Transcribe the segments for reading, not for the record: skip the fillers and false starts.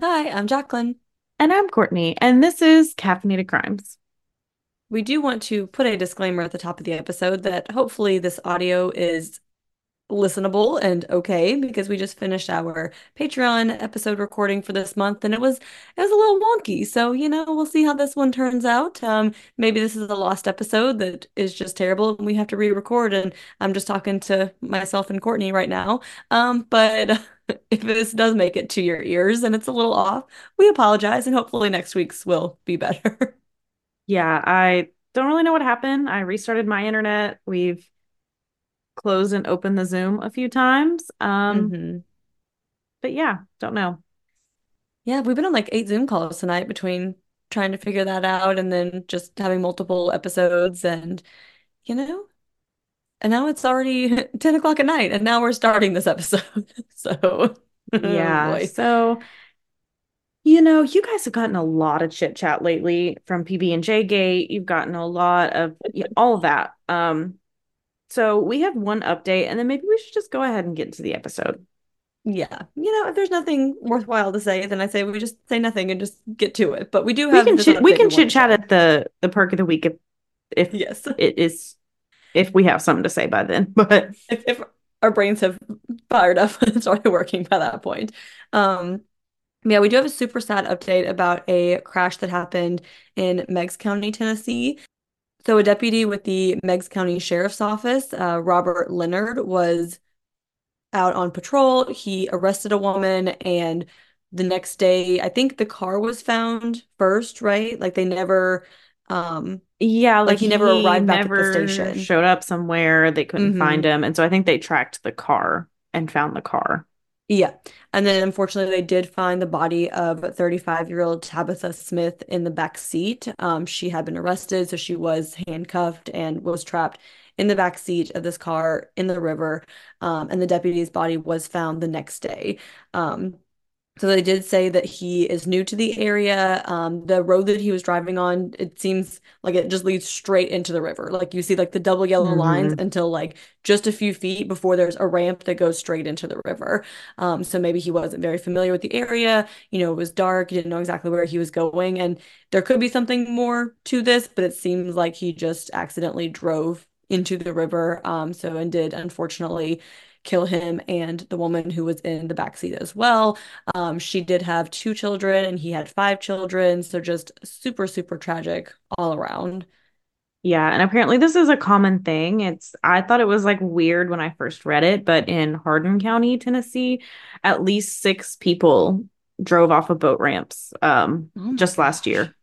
Hi, I'm Jacqueline. And I'm Courtney, and this is Caffeinated Crimes. We do want to put a disclaimer at the top of the episode that hopefully this audio is listenable and okay, because we just finished our Patreon episode recording for this month, and it was a little wonky, so we'll see how this one turns out. Maybe this is the lost episode that is just terrible and we have to re-record, and I'm just talking to myself and Courtney right now, but if this does make it to your ears and it's a little off, we apologize, and hopefully next week's will be better. Yeah, I don't really know what happened. I restarted my internet. We've closed and opened the Zoom a few times. But yeah, don't know. Yeah, we've been on like 8 Zoom calls tonight between trying to figure that out and then just having multiple episodes, and and now it's already 10 o'clock at night and now we're starting this episode. So yeah. Oh boy. So you guys have gotten a lot of chit chat lately from PB&J Gate. You've gotten a lot of all of that. So we have one update, and then maybe we should just go ahead and get into the episode. Yeah. If there's nothing worthwhile to say, then I say we just say nothing and just get to it. But we do have... We can chit-chat at the perk of the week if yes. It is, if we have something to say by then. But if our brains have fired up and started working by that point. Yeah, we do have a super sad update about a crash that happened in Meigs County, Tennessee. So a deputy with the Meigs County Sheriff's Office, Robert Leonard, was out on patrol. He arrested a woman, and the next day, I think the car was found first, right? Like they never, he never arrived back at the station. Showed up somewhere. They couldn't find him, and so I think they tracked the car and found the car. Yeah, and then unfortunately they did find the body of 35-year-old Tabitha Smith in the back seat. She had been arrested, so she was handcuffed and was trapped in the back seat of this car in the river, and the deputy's body was found the next day. So they did say that he is new to the area. The road that he was driving on, it seems like it just leads straight into the river. Like you see like the double yellow lines until like just a few feet before there's a ramp that goes straight into the river. So maybe he wasn't very familiar with the area. It was dark. He didn't know exactly where he was going. And there could be something more to this, but it seems like he just accidentally drove into the river. And did unfortunately kill him and the woman who was in the backseat as well. She did have 2 children and he had 5 children. So just super, super tragic all around. Yeah. And apparently this is a common thing. I thought it was like weird when I first read it, but in Hardin County, Tennessee, at least 6 people drove off of boat ramps just last year.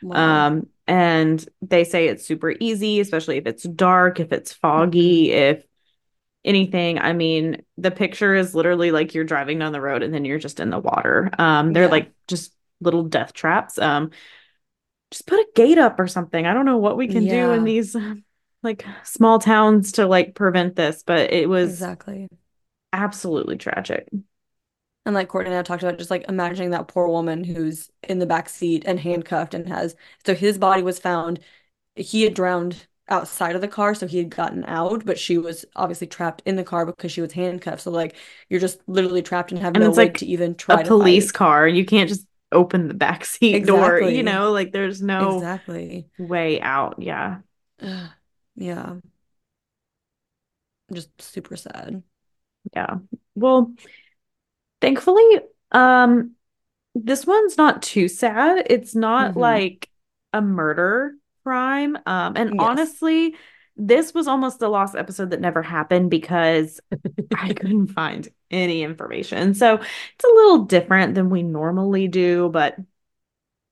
Wow. And they say it's super easy, especially if it's dark, if it's foggy, if anything. I mean, the picture is literally like you're driving down the road and then you're just in the water. They're like just little death traps. Just put a gate up or something. I don't know what we can do in these like small towns to like prevent this, but it was absolutely tragic. And like Courtney and I talked about, just like imagining that poor woman who's in the back seat and handcuffed and so his body was found. He had drowned outside of the car, so he had gotten out, but she was obviously trapped in the car because she was handcuffed. So like you're just literally trapped and have no way to even try to fight. A police car, you can't just open the backseat door, like there's no way out. Yeah Just super sad. Yeah, well, thankfully this one's not too sad. It's not like a murder crime. Honestly, this was almost the lost episode that never happened because I couldn't find any information. So it's a little different than we normally do, but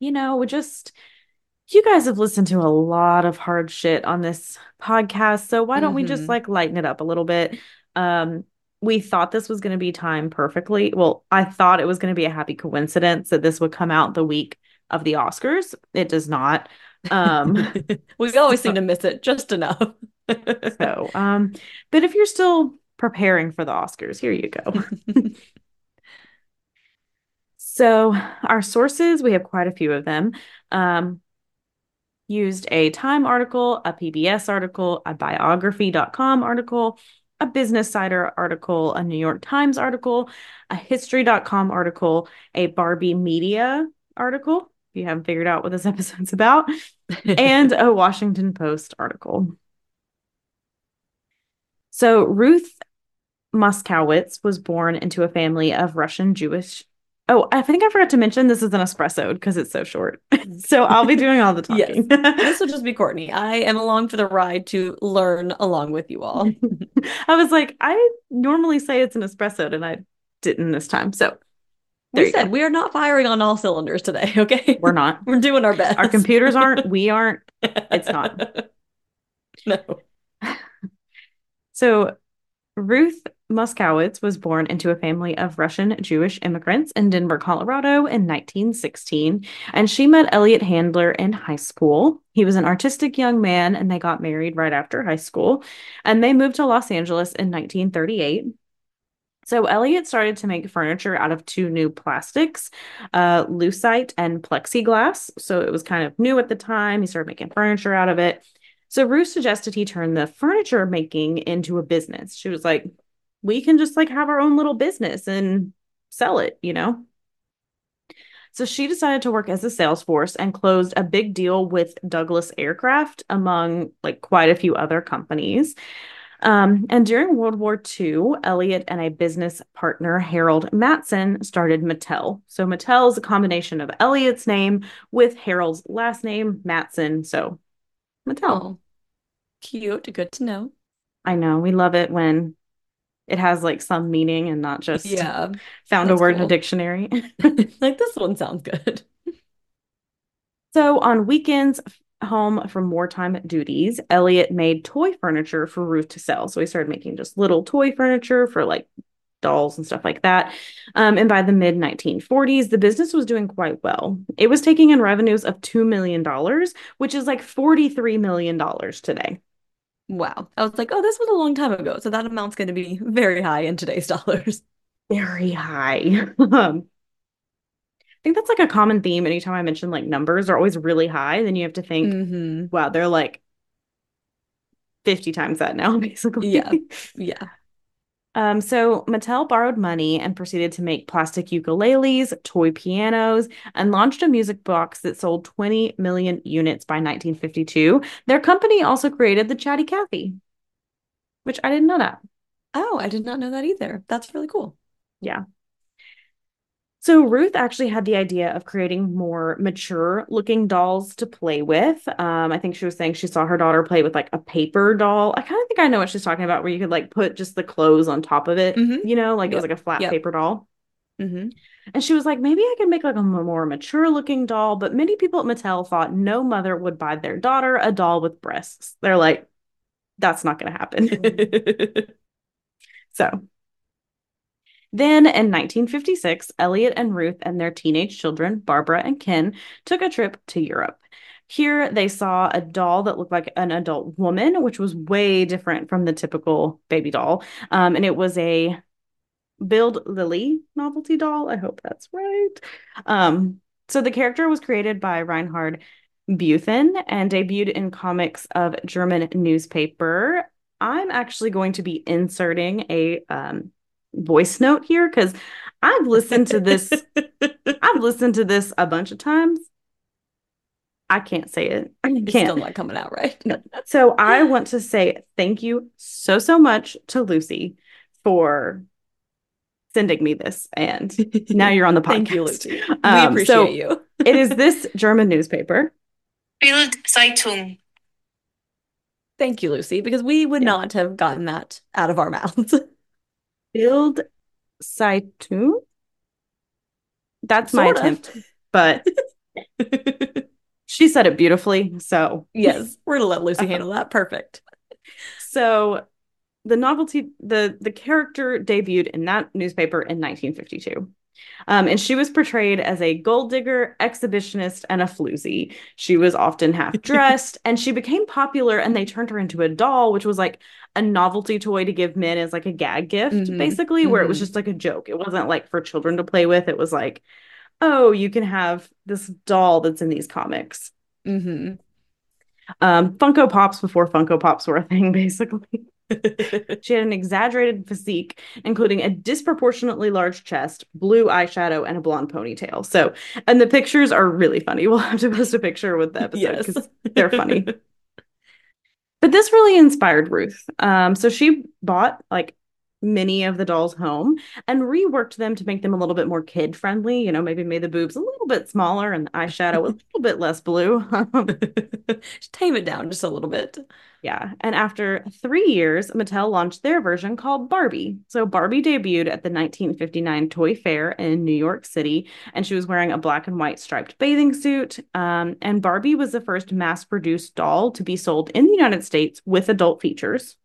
you guys have listened to a lot of hard shit on this podcast. So why don't we just like lighten it up a little bit? We thought this was going to be timed perfectly. Well, I thought it was going to be a happy coincidence that this would come out the week of the Oscars. It does not. We always seem to miss it just enough. But if you're still preparing for the Oscars, here you go. So our sources, we have quite a few of them, used a Time article, a PBS article, a biography.com article, a Business Insider article, a New York Times article, a History.com article, a Barbie Media article, if you haven't figured out what this episode's about, and a Washington Post article. So Ruth Moskowitz was born into a family of Russian Jewish. Oh, I think I forgot to mention this is an espresso because it's so short. So I'll be doing all the talking. Yes. This will just be Courtney. I am along for the ride to learn along with you all. I was like, I normally say it's an espresso and I didn't this time. So we said we are not firing on all cylinders today. Okay. We're not. We're doing our best. Our computers aren't. We aren't. It's not. No. So Ruth Moskowitz was born into a family of Russian Jewish immigrants in Denver, Colorado in 1916, and she met Elliot Handler in high school. He was an artistic young man, and they got married right after high school, and they moved to Los Angeles in 1938. So Elliot started to make furniture out of two new plastics, lucite and plexiglass, so it was kind of new at the time. He started making furniture out of it. So Ruth suggested he turn the furniture making into a business. She was like, we can just have our own little business and sell it, you know? So she decided to work as a sales force and closed a big deal with Douglas Aircraft, among quite a few other companies. And during World War II, Elliot and a business partner, Harold Matson, started Mattel. So Mattel's a combination of Elliot's name with Harold's last name, Matson. So Mattel. Oh, cute. Good to know. I know. We love it when it has some meaning and not just found a word cool in a dictionary. This one sounds good. So on weekends home from wartime duties, Elliot made toy furniture for Ruth to sell. So he started making just little toy furniture for dolls and stuff like that. And by the mid-1940s, the business was doing quite well. It was taking in revenues of $2 million, which is $43 million today. Wow. I was like, oh, this was a long time ago. So that amount's going to be very high in today's dollars. Very high. I think that's a common theme. Anytime I mention numbers are always really high, then you have to think, wow, they're 50 times that now, basically. Yeah. Yeah. So Mattel borrowed money and proceeded to make plastic ukuleles, toy pianos, and launched a music box that sold 20 million units by 1952. Their company also created the Chatty Cathy, which I didn't know that. Oh, I did not know that either. That's really cool. Yeah. So Ruth actually had the idea of creating more mature looking dolls to play with. I think she was saying she saw her daughter play with a paper doll. I kind of think I know what she's talking about, where you could put just the clothes on top of it, you know, it was a flat paper doll. And she was like, maybe I could make a more mature looking doll. But many people at Mattel thought no mother would buy their daughter a doll with breasts. They're like, that's not going to happen. So. Then in 1956, Elliot and Ruth and their teenage children, Barbara and Ken, took a trip to Europe. Here they saw a doll that looked like an adult woman, which was way different from the typical baby doll. And it was a Bild Lilli novelty doll. I hope that's right. So the character was created by Reinhard Buthen and debuted in comics of German newspaper. I'm actually going to be inserting a voice note here because I've listened to this a bunch of times. I can't say it. It's still not coming out right. No. So I want to say thank you so much to Lucy for sending me this, and now you're on the podcast. Thank you, Lucy. We appreciate you. It is this German newspaper, Bild Zeitung. Thank you, Lucy, because we would not have gotten that out of our mouths. Bild Zeitung? That's sort my attempt, but she said it beautifully, so. Yes, we're going to let Lucy handle that. Perfect. So the novelty, the character debuted in that newspaper in 1952. And she was portrayed as a gold digger, exhibitionist, and a floozy. She was often half-dressed, and she became popular, and they turned her into a doll, which was a novelty toy to give men as a gag gift, basically, where it was just a joke. It wasn't for children to play with. It was oh, you can have this doll that's in these comics. Funko Pops before Funko Pops were a thing, basically. She had an exaggerated physique, including a disproportionately large chest, blue eyeshadow, and a blonde ponytail. So, and the pictures are really funny. We'll have to post a picture with the episode because they're funny. But this really inspired Ruth. So she bought like many of the dolls home and reworked them to make them a little bit more kid friendly. You know, maybe made the boobs a little bit smaller and the eyeshadow a little bit less blue. Just tame it down just a little bit. Yeah. And after 3 years, Mattel launched their version called Barbie. So Barbie debuted at the 1959 Toy Fair in New York City, and she was wearing a black and white striped bathing suit. And Barbie was the first mass-produced doll to be sold in the United States with adult features.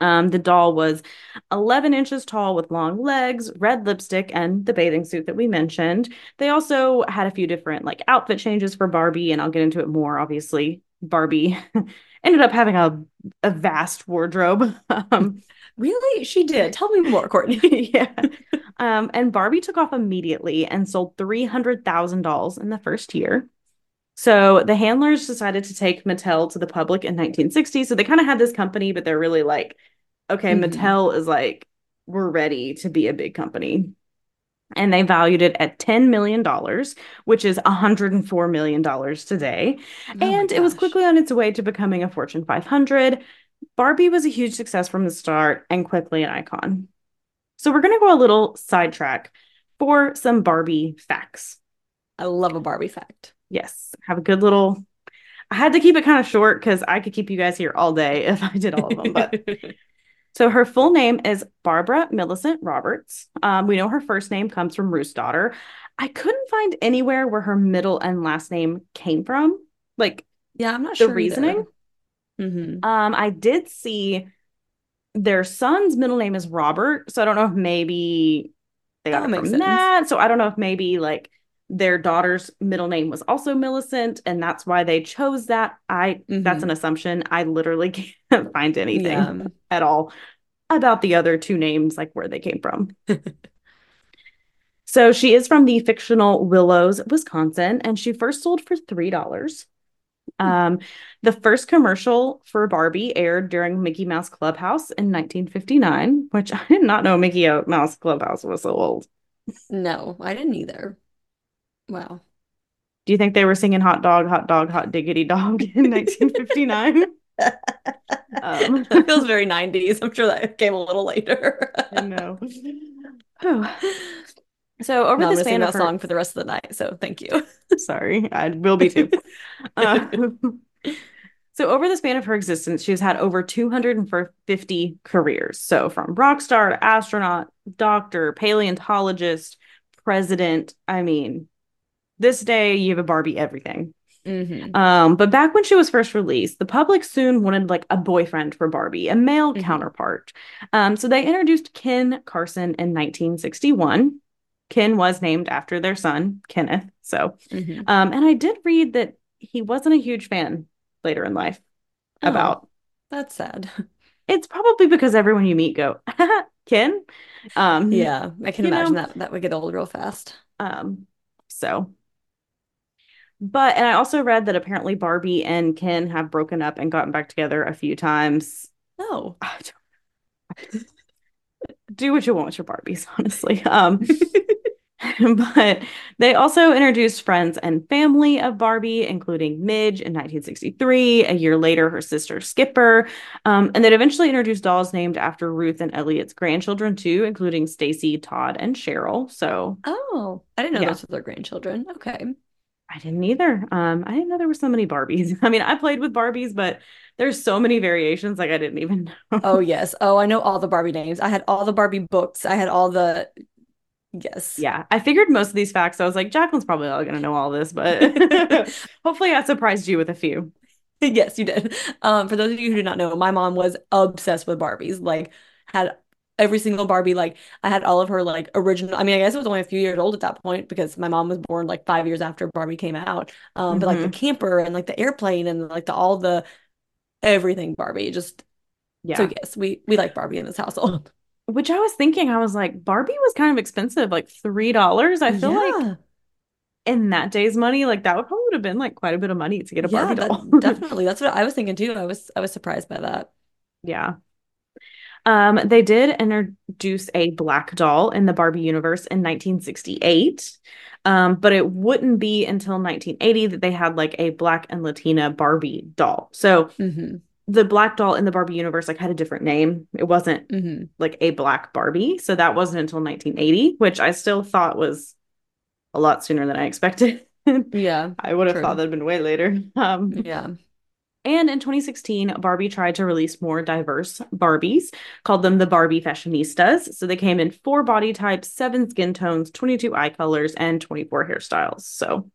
The doll was 11 inches tall with long legs, red lipstick, and the bathing suit that we mentioned. They also had a few different like outfit changes for Barbie, and I'll get into it more. Obviously, Barbie ended up having a vast wardrobe. Really? She did. Tell me more, Courtney. Yeah. And Barbie took off immediately and sold 300,000 dolls in the first year. So the Handlers decided to take Mattel to the public in 1960. So they kind of had this company, but they're really like, okay, Mattel is like, we're ready to be a big company. And they valued it at $10 million, which is $104 million today. Oh, and it was quickly on its way to becoming a Fortune 500. Barbie was a huge success from the start and quickly an icon. So we're going to go a little sidetrack for some Barbie facts. I love a Barbie fact. Yes, have a good little... I had to keep it kind of short because I could keep you guys here all day if I did all of them. But so her full name is Barbara Millicent Roberts. We know her first name comes from Ruth's daughter. I couldn't find anywhere where her middle and last name came from. Like, yeah, I'm not sure the reasoning. Mm-hmm. I did see their son's middle name is Robert, so I don't know if maybe they got it from that. So I don't know if maybe like their daughter's middle name was also Millicent, and that's why they chose that. That's an assumption. I literally can't find anything at all about the other two names, like where they came from. So she is from the fictional Willows, Wisconsin, and she first sold for $3. The first commercial for Barbie aired during Mickey Mouse Clubhouse in 1959, which I did not know Mickey Mouse Clubhouse was so old. No, I didn't either. Wow. Do you think they were singing Hot Dog, Hot Dog, Hot Diggity Dog in 1959? That feels very 90s. I'm sure that came a little later. I know. So over the span of that song for the rest of the night, so thank you. Sorry, I will be too. So over the span of her existence, she's had over 250 careers. So from rock star to astronaut, doctor, paleontologist, president, I mean... This day, you have a Barbie everything. Mm-hmm. But back when she was first released, the public soon wanted like a boyfriend for Barbie, a male counterpart. So they introduced Ken Carson in 1961. Ken was named after their son, Kenneth. So, and I did read that he wasn't a huge fan later in life. That's sad. It's probably because everyone you meet go, Ken. Yeah, I can imagine that would get old real fast. But, and I also read that apparently Barbie and Ken have broken up and gotten back together a few times. Oh. Do what you want with your Barbies, honestly. But they also introduced friends and family of Barbie, including Midge in 1963, a year later, her sister Skipper. And they'd eventually introduced dolls named after Ruth and Elliot's grandchildren, too, including Stacy, Todd, and Cheryl. So, oh, I didn't know those were their grandchildren. Okay. I didn't either. I didn't know there were so many Barbies. I mean, I played with Barbies, but there's so many variations. Like I didn't even know. Oh, yes. Oh, I know all the Barbie names. I had all the Barbie books. I had all the, yes. Yeah. I figured most of these facts. I was like, Jacqueline's probably not going to know all this, but hopefully I surprised you with a few. Yes, you did. For those of you who do not know, my mom was obsessed with Barbies, like had every single Barbie. Like I had all of her like original, I mean, I guess it was only a few years old at that point because my mom was born like 5 years after Barbie came out. But like the camper and like the airplane and like the, all the everything Barbie just, so yes, we like Barbie in this household. Which I was thinking, I was like, Barbie was kind of expensive, like $3. I feel like in that day's money, like that would probably have been like quite a bit of money to get a Barbie doll. Definitely. That's what I was thinking too. I was surprised by that. Yeah. They did introduce a black doll in the Barbie universe in 1968, but it wouldn't be until 1980 that they had like a black and Latina Barbie doll. So the black doll in the Barbie universe like had a different name. It wasn't like a black Barbie. So that wasn't until 1980, which I still thought was a lot sooner than I expected. Yeah. I would have thought that'd been way later. Yeah. And in 2016, Barbie tried to release more diverse Barbies, called them the Barbie Fashionistas. So they came in 4 body types, 7 skin tones, 22 eye colors, and 24 hairstyles. So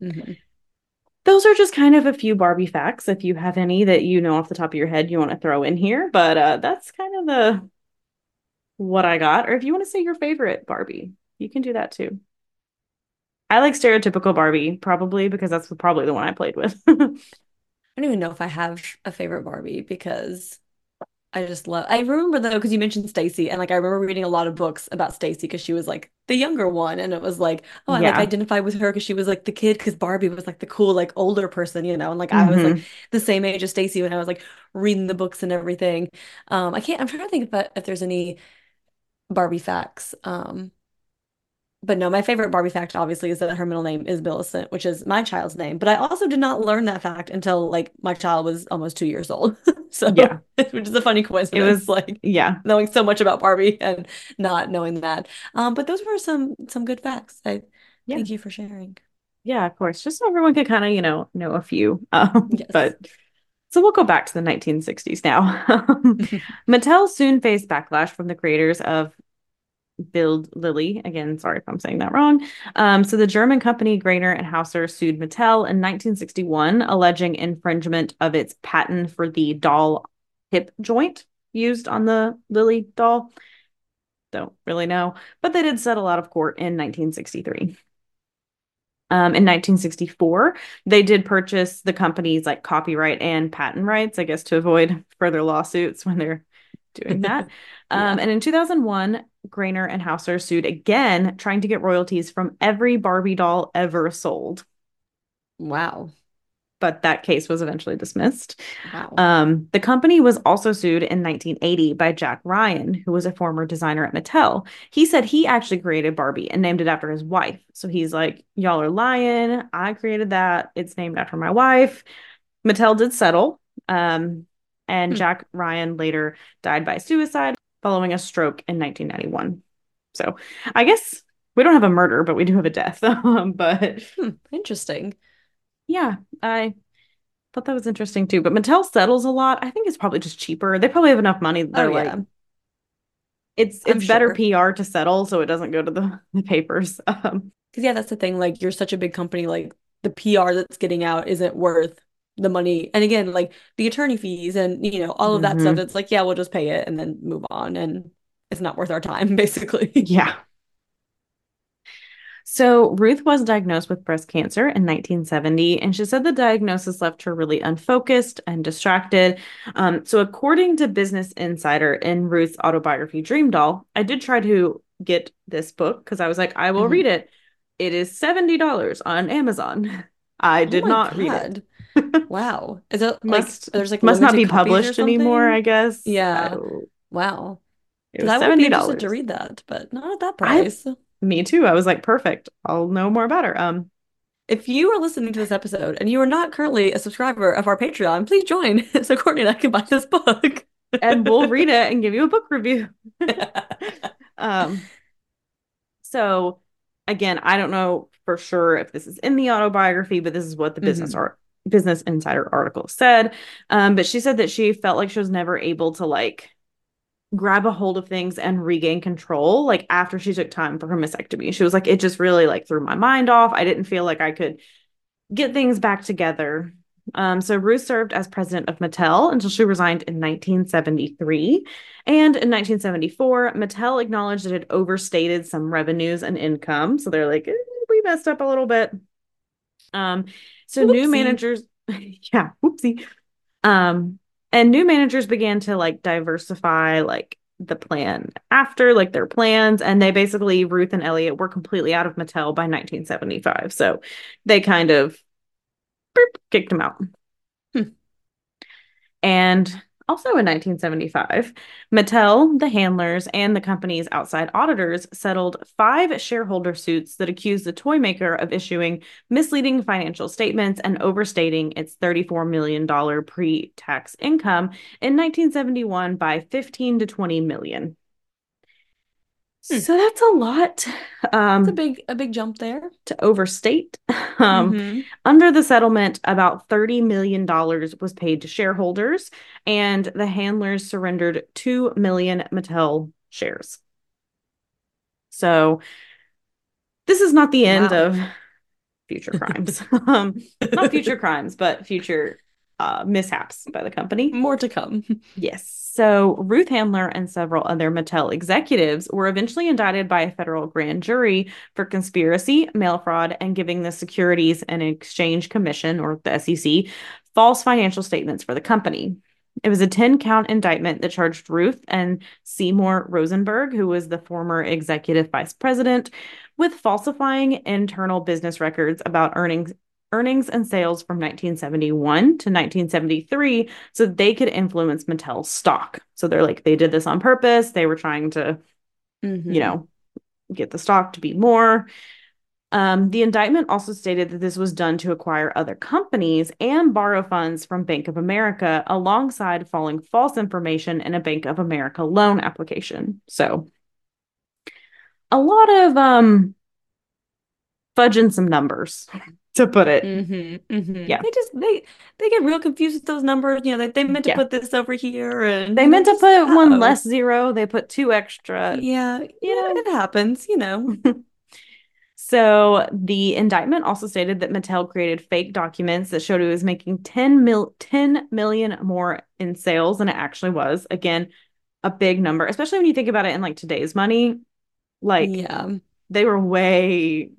those are just kind of a few Barbie facts, if you have any that you know off the top of your head you want to throw in here. But that's kind of the what I got. Or if you want to say your favorite Barbie, you can do that too. I like stereotypical Barbie, probably, because that's probably the one I played with. I don't even know if I have a favorite Barbie because I just love, I remember though, because you mentioned Stacy, and like I remember reading a lot of books about Stacy because she was like the younger one, and it was like, oh, I like identified with her because she was like the kid, because Barbie was like the cool, like older person, you know, and like I was like the same age as Stacy when I was like reading the books and everything. I'm trying to think if there's any Barbie facts. But no, my favorite Barbie fact, obviously, is that her middle name is Millicent, which is my child's name. But I also did not learn that fact until, like, my child was almost 2 years old. So, yeah, which is a funny coincidence. It was like, knowing so much about Barbie and not knowing that. But those were some good facts. Thank you for sharing. Yeah, of course. Just so everyone could kind of, you know a few. But so we'll go back to the 1960s now. Mattel soon faced backlash from the creators of Bild Lilli. Again, sorry if I'm saying that wrong. So the German company Greiner and Hausser sued Mattel in 1961, alleging infringement of its patent for the doll hip joint used on the Lilli doll. Don't really know, but they did settle out of court in 1963. In 1964, they did purchase the company's like copyright and patent rights, I guess, to avoid further lawsuits when they're doing that. And in 2001, Greiner and Hausser sued again, trying to get royalties from every Barbie doll ever sold. Wow. But that case was eventually dismissed. Wow. The company was also sued in 1980 by Jack Ryan, who was a former designer at Mattel. He said he actually created Barbie and named it after his wife. So he's like, y'all are lying. I created that. It's named after my wife. Mattel did settle. And Jack Ryan later died by suicide following a stroke in 1991. So I guess we don't have a murder, but we do have a death. Interesting. Yeah, I thought that was interesting too. But Mattel settles a lot. I think it's probably just cheaper. They probably have enough money. They're like, it's better PR to settle so it doesn't go to the papers. Because that's the thing. Like, you're such a big company. Like, the PR that's getting out isn't worth the money, and again, like the attorney fees and all of that stuff. It's like, we'll just pay it and then move on, and it's not worth our time, basically. So Ruth was diagnosed with breast cancer in 1970, and she said the diagnosis left her really unfocused and distracted. So according to Business Insider, in Ruth's autobiography Dream Doll, I did try to get this book because I was like, I will read it. It is $70 on Amazon. I did not read it. Wow. Is it must not be published anymore, I guess. Yeah. Wow. It was $70. I would be interested to read that, but not at that price. Me too. I was like, perfect. I'll know more about her. If you are listening to this episode and you are not currently a subscriber of our Patreon, please join so Courtney and I can buy this book. And we'll read it and give you a book review. So again, I don't know for sure if this is in the autobiography, but this is what the Business Insider article said. But she said that she felt like she was never able to like grab a hold of things and regain control. Like, after she took time for her mastectomy, she was like, it just really like threw my mind off. I didn't feel like I could get things back together. So Ruth served as president of Mattel until she resigned in 1973. And in 1974, Mattel acknowledged that it overstated some revenues and income. So they're like, we messed up a little bit. So new managers, and new managers began to like diversify like the plan after like their plans. And they basically, Ruth and Elliot, were completely out of Mattel by 1975. So they kind of kicked them out. And Also in 1975, Mattel, the Handlers, and the company's outside auditors settled 5 shareholder suits that accused the toy maker of issuing misleading financial statements and overstating its $34 million pre-tax income in 1971 by 15 to 20 million. So that's a lot. It's a big jump there. To overstate. Under the settlement, about $30 million was paid to shareholders, and the Handlers surrendered 2 million Mattel shares. So this is not the end of future crimes. Not future crimes, but future mishaps by the company. More to come. Yes. So Ruth Handler and several other Mattel executives were eventually indicted by a federal grand jury for conspiracy, mail fraud, and giving the Securities and Exchange Commission, or the SEC, false financial statements for the company. It was a 10-count indictment that charged Ruth and Seymour Rosenberg, who was the former executive vice president, with falsifying internal business records about earnings and sales from 1971 to 1973 so they could influence Mattel's stock. So they're like, they did this on purpose. They were trying to, you know, get the stock to be more. The indictment also stated that this was done to acquire other companies and borrow funds from Bank of America alongside filing false information in a Bank of America loan application. So a lot of fudging some numbers. To put it, yeah, they get real confused with those numbers. You know, they meant to put this over here, and they meant to put one less zero. They put 2 extra. Yeah, you know, it happens. You know. So the indictment also stated that Mattel created fake documents that showed it was making 10 million more in sales than it actually was. Again, a big number, especially when you think about it in like today's money. Like, they were way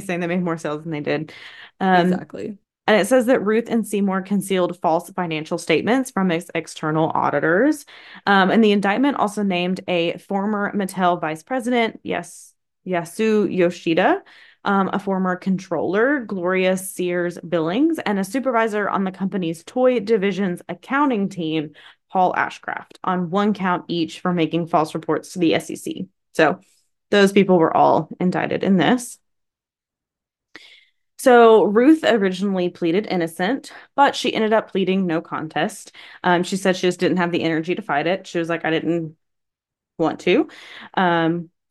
saying they made more sales than they did. Exactly. And it says that Ruth and Seymour concealed false financial statements from external auditors. And the indictment also named a former Mattel vice president, Yasu Yoshida, a former controller, Gloria Sears Billings, and a supervisor on the company's toy division's accounting team, Paul Ashcraft, on 1 count each for making false reports to the SEC. So those people were all indicted in this. So Ruth originally pleaded innocent, but she ended up pleading no contest. She said she just didn't have the energy to fight it. She was like, I didn't want to.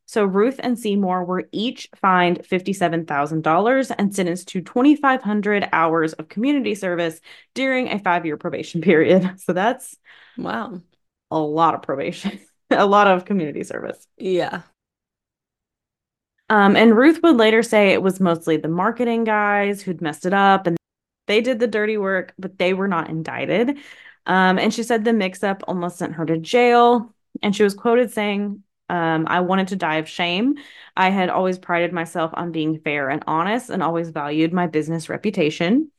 So Ruth and Seymour were each fined $57,000 and sentenced to 2,500 hours of community service during a 5-year probation period. So that's a lot of probation, a lot of community service. Yeah. And Ruth would later say it was mostly the marketing guys who'd messed it up, and they did the dirty work, but they were not indicted. And she said the mix-up almost sent her to jail. And she was quoted saying, I wanted to die of shame. I had always prided myself on being fair and honest and always valued my business reputation.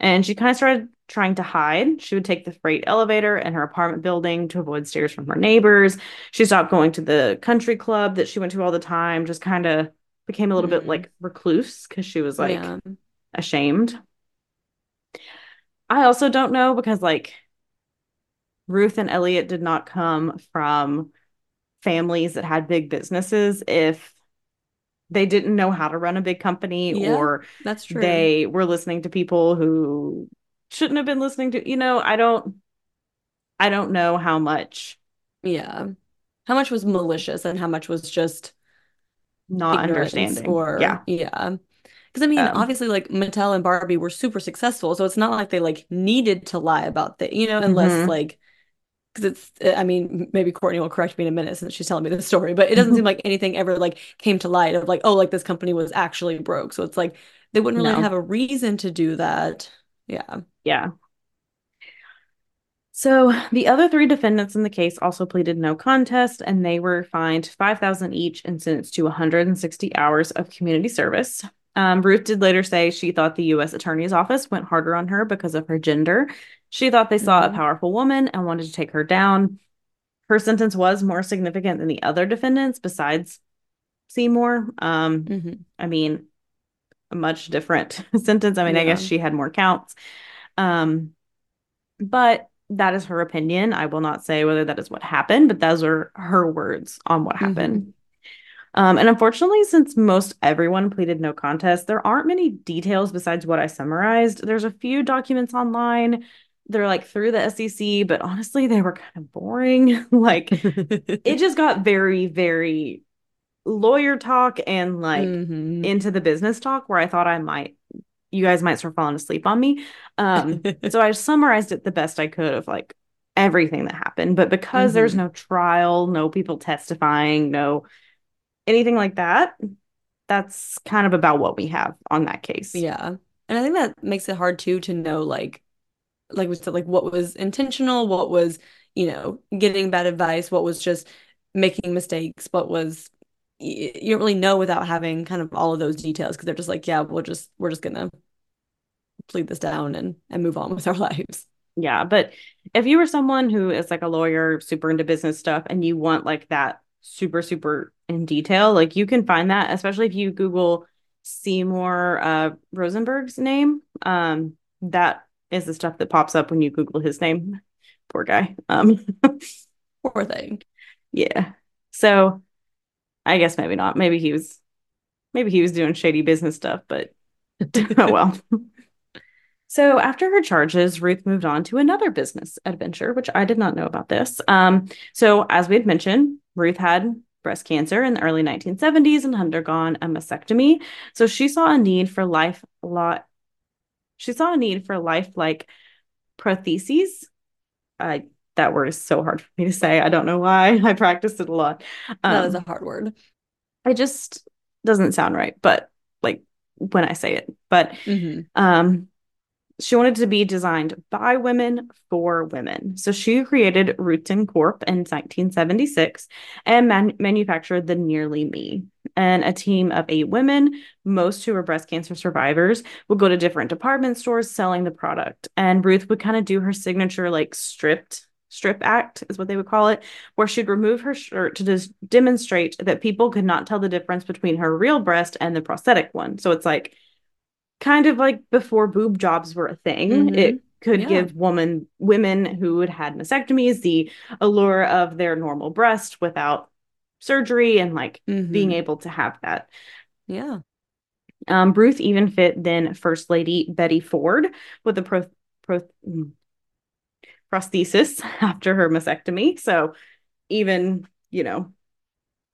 And she kind of started trying to hide. She would take the freight elevator in her apartment building to avoid stares from her neighbors. She stopped going to the country club that she went to all the time, just kind of became a little bit like recluse because she was like ashamed. I also don't know because like Ruth and Elliot did not come from families that had big businesses if they didn't know how to run a big company or that's true. They were listening to people who shouldn't have been listening to, you know, I don't know how much. Yeah. How much was malicious and how much was just not understanding. Or, yeah. Because I mean, obviously like Mattel and Barbie were super successful. So it's not like they like needed to lie about that, you know, unless like, because it's, I mean, maybe Courtney will correct me in a minute since she's telling me this story, but it doesn't seem like anything ever like came to light of like, oh, like this company was actually broke. So it's like, they wouldn't really have a reason to do that. Yeah. Yeah. So the other 3 defendants in the case also pleaded no contest, and they were fined $5,000 each and sentenced to 160 hours of community service. Ruth did later say she thought the U.S. Attorney's Office went harder on her because of her gender. She thought they saw a powerful woman and wanted to take her down. Her sentence was more significant than the other defendants besides Seymour. I mean, a much different sentence. I mean, I guess she had more counts. But that is her opinion. I will not say whether that is what happened, but those are her words on what happened. Mm-hmm. And unfortunately, since most everyone pleaded no contest, there aren't many details besides what I summarized. There's a few documents online. They're like through the SEC, but honestly, they were kind of boring. Like it just got very, very lawyer talk and like mm-hmm. into the business talk where I thought you guys might start falling asleep on me. So I summarized it the best I could of like everything that happened. But because mm-hmm. there's no trial, no people testifying, no anything like that, that's kind of about what we have on that case. Yeah. And I think that makes it hard too to know like we said, like what was intentional, what was, you know, getting bad advice, what was just making mistakes, what was, you don't really know without having kind of all of those details, because they're just like, yeah, we're just gonna plead this down and move on with our lives. Yeah. But if you were someone who is like a lawyer, super into business stuff, and you want like that super, super in detail, like you can find that, especially if you Google Seymour Rosenberg's name. That is the stuff that pops up when you Google his name. Poor guy. Poor thing. Yeah. So I guess maybe not. Maybe he was doing shady business stuff, but oh well. So after her charges, Ruth moved on to another business adventure, which I did not know about this. So as we had mentioned, Ruth had breast cancer in the early 1970s and undergone a mastectomy. So she saw a need for lifelike prostheses. That word is so hard for me to say. I don't know why. I practiced it a lot. That is a hard word. It just doesn't sound right, but like when I say it. But she wanted to be designed by women for women. So she created Ruthton Corp in 1976 and manufactured the Nearly Me. And a team of 8 women, most who were breast cancer survivors, would go to different department stores selling the product. And Ruth would kind of do her signature like strip act is what they would call it, where she'd remove her shirt to just demonstrate that people could not tell the difference between her real breast and the prosthetic one. So it's like kind of like before boob jobs were a thing, mm-hmm. it could give women who had mastectomies the allure of their normal breast without surgery and like being able to have that. Yeah. Ruth even fit then First Lady Betty Ford with a prosthesis after her mastectomy. So even, you know,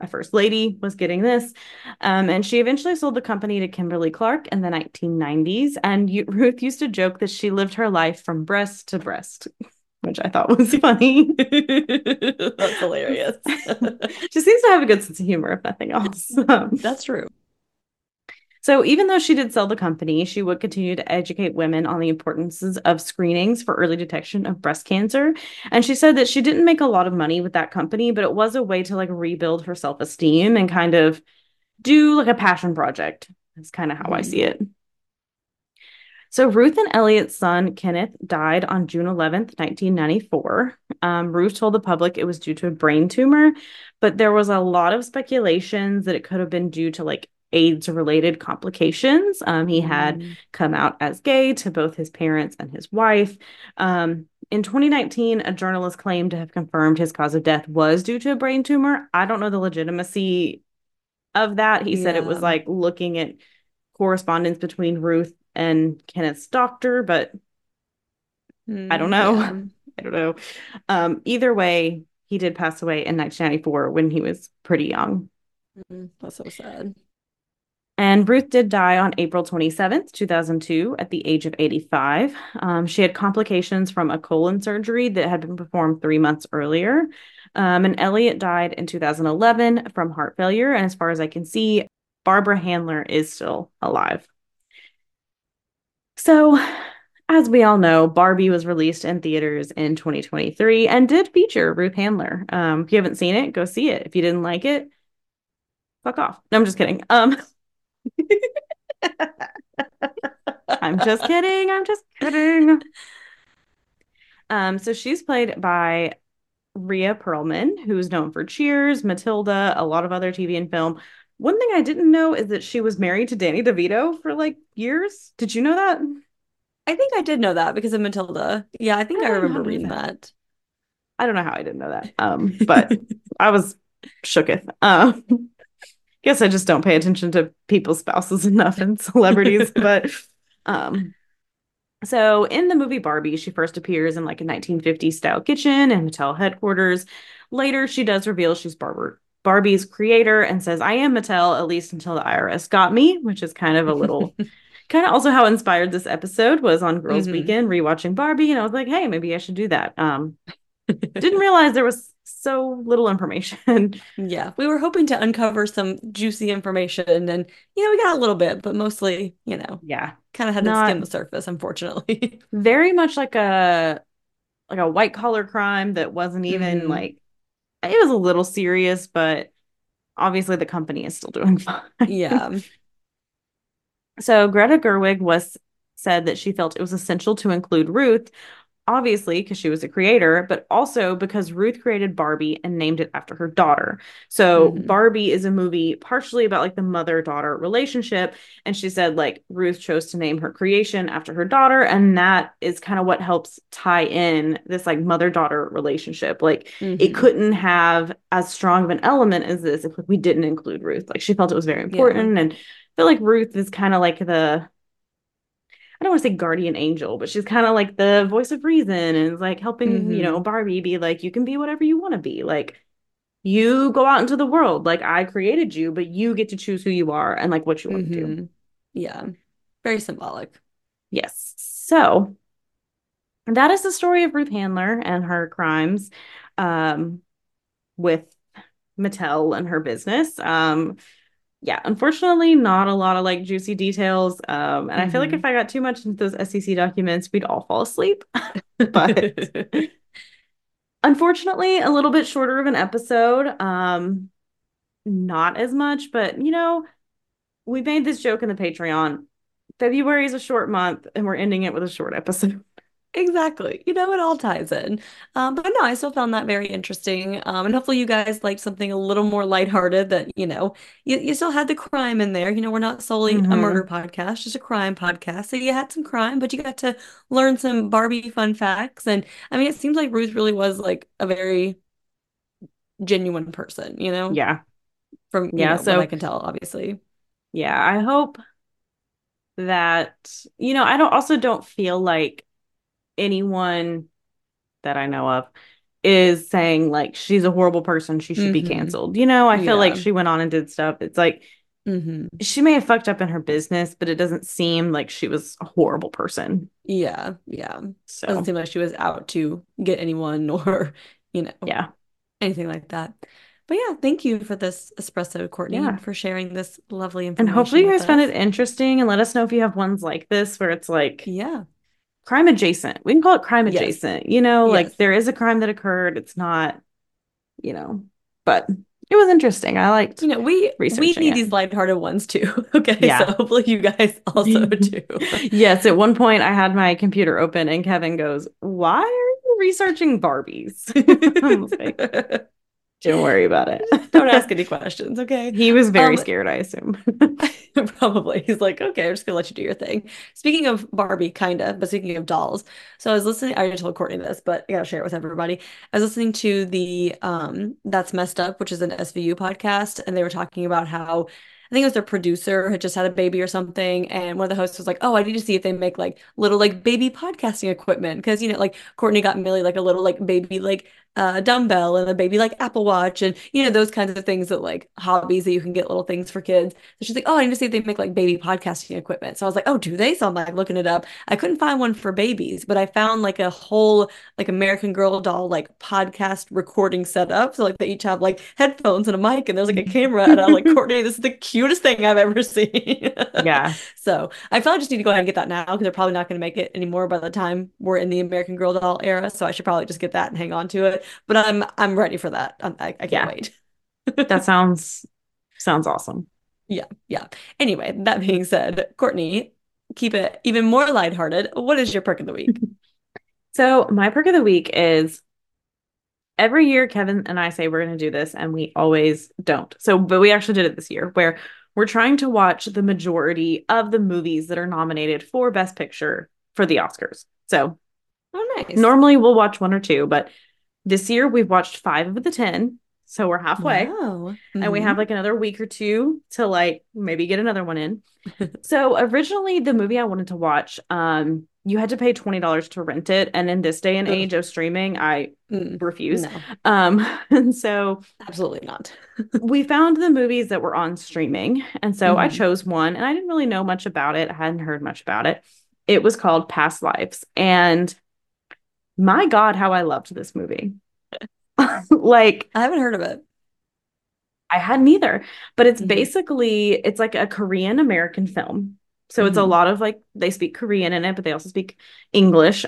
a first lady was getting this. And she eventually sold the company to Kimberly Clark in the 1990s. And Ruth used to joke that she lived her life from breast to breast, which I thought was funny. That's hilarious. She seems to have a good sense of humor, if nothing else. That's true. So even though she did sell the company, she would continue to educate women on the importances of screenings for early detection of breast cancer. And she said that she didn't make a lot of money with that company, but it was a way to like rebuild her self-esteem and kind of do like a passion project. That's kind of how I see it. So Ruth and Elliot's son, Kenneth, died on June 11th, 1994. Ruth told the public it was due to a brain tumor, but there was a lot of speculations that it could have been due to like AIDS-related complications. He had come out as gay to both his parents and his wife. In 2019, a journalist claimed to have confirmed his cause of death was due to a brain tumor. I don't know the legitimacy of that. He said it was like looking at correspondence between Ruth and Kenneth's doctor, but I don't know. Yeah. I don't know. Either way, he did pass away in 1994 when he was pretty young. That's so sad. And Ruth did die on April 27th, 2002, at the age of 85. She had complications from a colon surgery that had been performed 3 months earlier. And Elliot died in 2011 from heart failure. And as far as I can see, Barbara Handler is still alive. So, as we all know, Barbie was released in theaters in 2023 and did feature Ruth Handler. If you haven't seen it, go see it. If you didn't like it, fuck off. No, I'm just kidding. I'm just kidding. I'm just kidding. So she's played by Rhea Perlman, who's known for Cheers, Matilda, a lot of other TV and film. One thing I didn't know is that she was married to Danny DeVito for like years. Did you know that? I think I did know that because of Matilda. Yeah, I think I remember reading that. I don't know how I didn't know that. But I was shooketh. Guess I just don't pay attention to people's spouses enough and celebrities. But so in the movie Barbie, she first appears in like a 1950s style kitchen and Mattel headquarters. Later, she does reveal she's Barbie's creator and says, "I am Mattel, at least until the IRS got me," which is kind of a little... Kind of also how inspired this episode was on Girls Weekend, rewatching Barbie. And I was like, hey, maybe I should do that. Didn't realize there was so little information. Yeah, we were hoping to uncover some juicy information. And, we got a little bit, but mostly, kind of had to skim the surface, unfortunately. Very much like a white collar crime that wasn't even it was a little serious, but obviously the company is still doing fine. Yeah. So Greta Gerwig said that she felt it was essential to include Ruth, obviously because she was a creator, but also because Ruth created Barbie and named it after her daughter. So Barbie is a movie partially about like the mother-daughter relationship. And she said like Ruth chose to name her creation after her daughter. And that is kind of what helps tie in this like mother-daughter relationship. Like it couldn't have as strong of an element as this if we didn't include Ruth. Like she felt it was very important and I feel like Ruth is kind of like the, I don't want to say guardian angel, but she's kind of like the voice of reason and is like helping, Barbie be like, you can be whatever you want to be. Like you go out into the world. Like I created you, but you get to choose who you are and like what you want to do. Yeah. Very symbolic. Yes. So that is the story of Ruth Handler and her crimes with Mattel and her business. Yeah, unfortunately, not a lot of like juicy details. And I feel like if I got too much into those SEC documents, we'd all fall asleep. But unfortunately, a little bit shorter of an episode. Not as much, but we made this joke in the Patreon. February is a short month and we're ending it with a short episode. Exactly. It all ties in. But no, I still found that very interesting. And hopefully you guys liked something a little more lighthearted that, you still had the crime in there. We're not solely a murder podcast, just a crime podcast. So you had some crime, but you got to learn some Barbie fun facts. And I mean, it seems like Ruth really was like a very genuine person, Yeah. From, so what I can tell, obviously. Yeah. I hope that, I don't feel like anyone that I know of is saying like she's a horrible person, she should be canceled. I feel like she went on and did stuff. It's like she may have fucked up in her business, but it doesn't seem like she was a horrible person. Yeah So it doesn't seem like she was out to get anyone or anything like that. But yeah, thank you for this espresso, Courtney, for sharing this lovely information. And hopefully you guys found it interesting, and let us know if you have ones like this where it's like crime adjacent. We can call it crime adjacent. Yes. Like there is a crime that occurred. It's not, but it was interesting. I liked we need these lighthearted ones too. Okay. Yeah. So hopefully you guys also do. Yes. At one point I had my computer open and Kevin goes, "Why are you researching Barbies?" Like, don't worry about it. Don't ask any questions. Okay. He was very scared, I assume. Probably. He's like, okay, I'm just going to let you do your thing. Speaking of Barbie, kind of, but speaking of dolls. So I was listening. I already told Courtney this, but I got to share it with everybody. I was listening to the That's Messed Up, which is an SVU podcast. And they were talking about how I think it was their producer had just had a baby or something. And one of the hosts was like, oh, I need to see if they make like little like baby podcasting equipment. Cause like Courtney got Millie like a little like baby like dumbbell and a baby like Apple Watch and those kinds of things that like hobbies that you can get little things for kids. So she's like, oh, I need to see if they make like baby podcasting equipment. So I was like, oh, do they? So I'm like looking it up. I couldn't find one for babies, but I found like a whole like American Girl doll like podcast recording setup. So like they each have like headphones and a mic and there's like a camera. And I'm like, Courtney, this is the cutest thing I've ever seen. Yeah. So I feel I just need to go ahead and get that now because they're probably not going to make it anymore by the time we're in the American Girl doll era. So I should probably just get that and hang on to it. But I'm ready for that. I can't wait. That sounds awesome. Yeah. Anyway, that being said, Courtney, keep it even more lighthearted. What is your perk of the week? So my perk of the week is every year Kevin and I say we're going to do this, and we always don't. But we actually did it this year, where we're trying to watch the majority of the movies that are nominated for Best Picture for the Oscars. So normally we'll watch one or two, but this year we've watched 5 of the 10. So we're halfway. Wow. Mm-hmm. And we have like another week or two to like maybe get another one in. So originally the movie I wanted to watch, you had to pay $20 to rent it. And in this day and age of streaming, I refuse. No. And so absolutely not. We found the movies that were on streaming. And so I chose one, and I didn't really know much about it. I hadn't heard much about it. It was called Past Lives. And my God, how I loved this movie. Like, I haven't heard of it. I hadn't either, but it's basically, it's like a Korean American film. So it's a lot of like, they speak Korean in it, but they also speak English,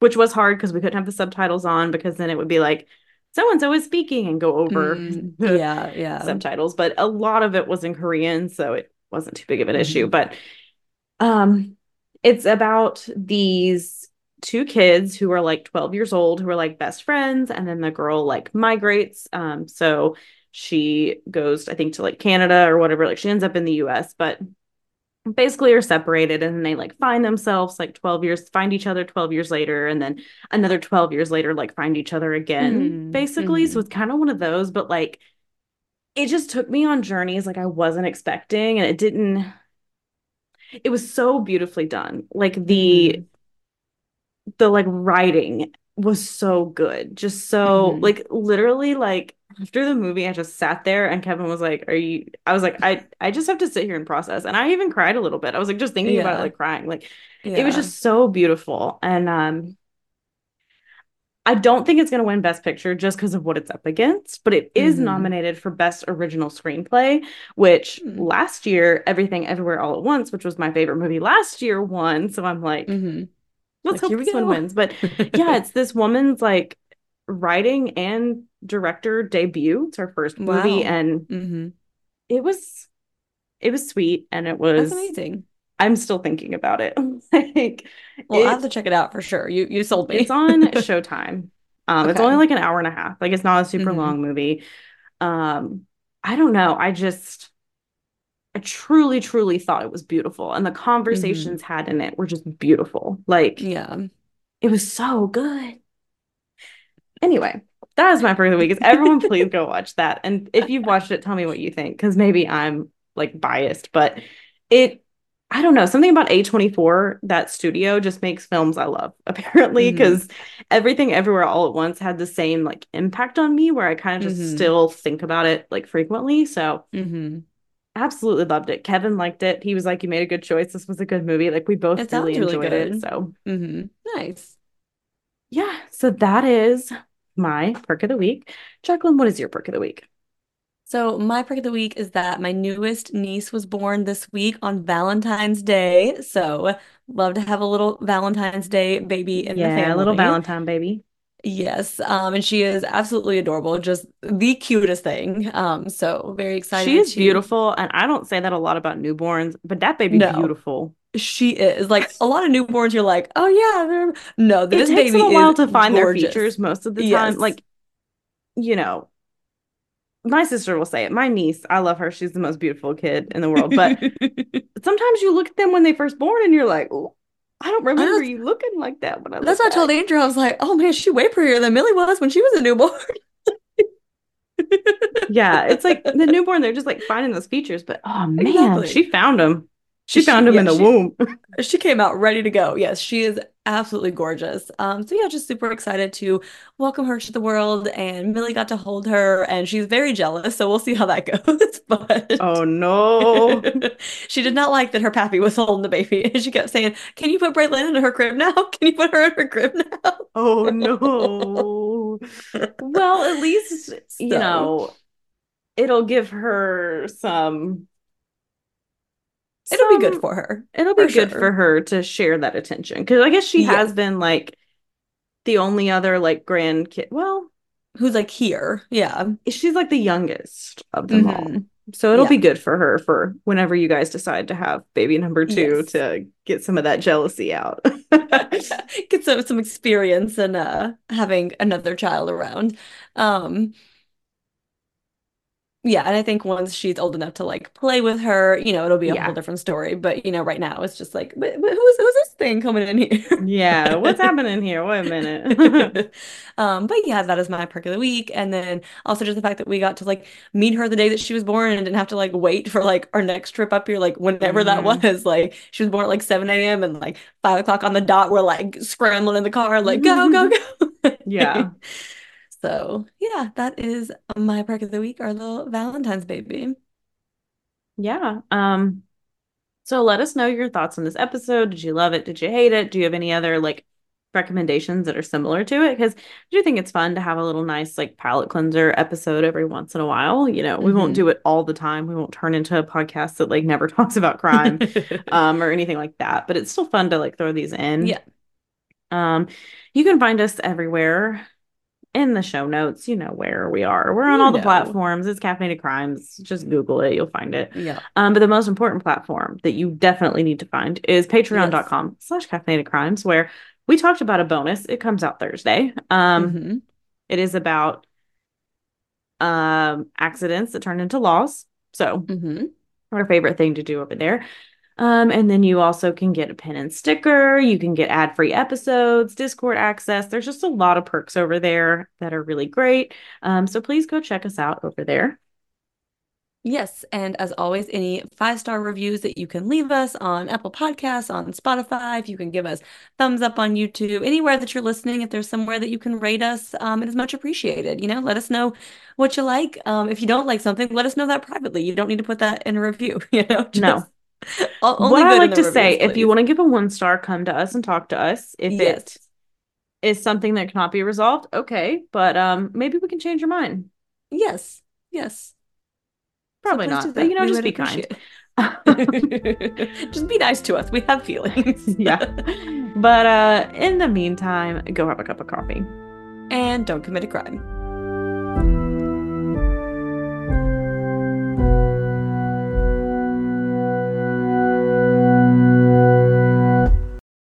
which was hard because we couldn't have the subtitles on, because then it would be like, so-and-so is speaking and go over subtitles. But a lot of it was in Korean, so it wasn't too big of an issue. But it's about these 2 kids who are like 12 years old who are like best friends, and then the girl like migrates, so she goes, I think, to like Canada or whatever, like she ends up in the US, but basically are separated, and then they like find themselves like 12 years later, and then another 12 years later like find each other again, basically. So it's kind of one of those, but like it just took me on journeys like I wasn't expecting, and it was so beautifully done. Like the like writing was so good, just so like literally like after the movie I just sat there and Kevin was like, I just have to sit here and process, and I even cried a little bit. I was like just thinking about it, like crying, like it was just so beautiful. And I don't think it's going to win Best Picture just because of what it's up against, but it is nominated for Best Original Screenplay, which last year Everything Everywhere All at Once, which was my favorite movie last year, won. So I'm like let's hope this one wins. But yeah, it's this woman's like writing and director debut. It's her first movie, and it was sweet, and it was amazing. I'm still thinking about it. Like, I have to check it out for sure. You sold me. It's on Showtime. It's only like an hour and a half. Like, it's not a super long movie. I don't know. I truly, truly thought it was beautiful. And the conversations had in it were just beautiful. Like, it was so good. Anyway, that is my first week. Is everyone please go watch that. And if you've watched it, tell me what you think. Because maybe I'm like biased, but I don't know, something about A24, that studio, just makes films I love, apparently, because Everything Everywhere All at Once had the same like impact on me, where I kind of just still think about it like frequently. So absolutely loved it. Kevin liked it. He was like, you made a good choice. This was a good movie. Like, we both really enjoyed it. So nice. Yeah. So that is my perk of the week. Jacqueline, what is your perk of the week? So my perk of the week is that my newest niece was born this week on Valentine's Day. So love to have a little Valentine's Day baby in the family. Yeah, a little Valentine baby. Yes, and she is absolutely adorable, just the cutest thing. So very excited. She is beautiful, and I don't say that a lot about newborns, but that baby's beautiful. She is. Like, a lot of newborns, you're like, oh yeah, this baby is gorgeous. It takes them a while to find their features most of the time. Like, my sister will say it. My niece, I love her. She's the most beautiful kid in the world. But sometimes you look at them when they first born, and you're like, oh, I don't remember you looking like that when I was. That's what I told Andrew. I was like, oh man, she's way prettier than Millie was when she was a newborn. Yeah, it's like the newborn, they're just like finding those features, but oh man, she found them. She found him in the womb. She came out ready to go. Yes, she is absolutely gorgeous. So yeah, just super excited to welcome her to the world. And Millie got to hold her, and she's very jealous. So we'll see how that goes. But oh no, she did not like that her pappy was holding the baby, and she kept saying, "Can you put Braylon in her crib now? Can you put her in her crib now?" Oh no. Well, at least it'll give her some. It'll be good for her. It'll be good for her to share that attention, because I guess she has been like the only other like grandkid. Well, who's like here? Yeah, she's like the youngest of them all. So it'll be good for her for whenever you guys decide to have baby number 2 to get some of that jealousy out, get some experience in having another child around. Yeah, and I think once she's old enough to, like, play with her, you know, it'll be a whole different story. But, you know, right now it's just like, but who's this thing coming in here? Yeah, what's happening here? Wait a minute. But, yeah, that is my perk of the week. And then also just the fact that we got to, like, meet her the day that she was born and didn't have to, like, wait for, like, our next trip up here, like, whenever that was. Like, she was born at, like, 7 a.m. and, like, 5 o'clock on the dot. We're, like, scrambling in the car, like, go. Yeah. So, yeah, that is my perk of the week, our little Valentine's baby. Yeah. So let us know your thoughts on this episode. Did you love it? Did you hate it? Do you have any other, like, recommendations that are similar to it? Because I do think it's fun to have a little nice, like, palate cleanser episode every once in a while. You know, we won't do it all the time. We won't turn into a podcast that, like, never talks about crime or anything like that. But it's still fun to, like, throw these in. Yeah. You can find us everywhere. In the show notes, you know where we are. We're on all the platforms. It's Caffeinated Crimes. Just Google it. You'll find it. Yeah. But the most important platform that you definitely need to find is patreon.com/caffeinatedcrimes, where we talked about a bonus. It comes out Thursday. It is about accidents that turn into laws. So our favorite thing to do over there. And then you also can get a pen and sticker. You can get ad-free episodes, Discord access. There's just a lot of perks over there that are really great. So please go check us out over there. Yes. And as always, any 5-star reviews that you can leave us on Apple Podcasts, on Spotify, if you can give us thumbs up on YouTube, anywhere that you're listening, if there's somewhere that you can rate us, it is much appreciated. You know, let us know what you like. If you don't like something, let us know that privately. You don't need to put that in a review, you know? What I like to say, if you want to give a 1-star, come to us and talk to us. If it is something that cannot be resolved, okay, but maybe we can change your mind. Yes. Probably not, but you know, just be kind. Just be nice to us. We have feelings. But in the meantime, go have a cup of coffee. And don't commit a crime.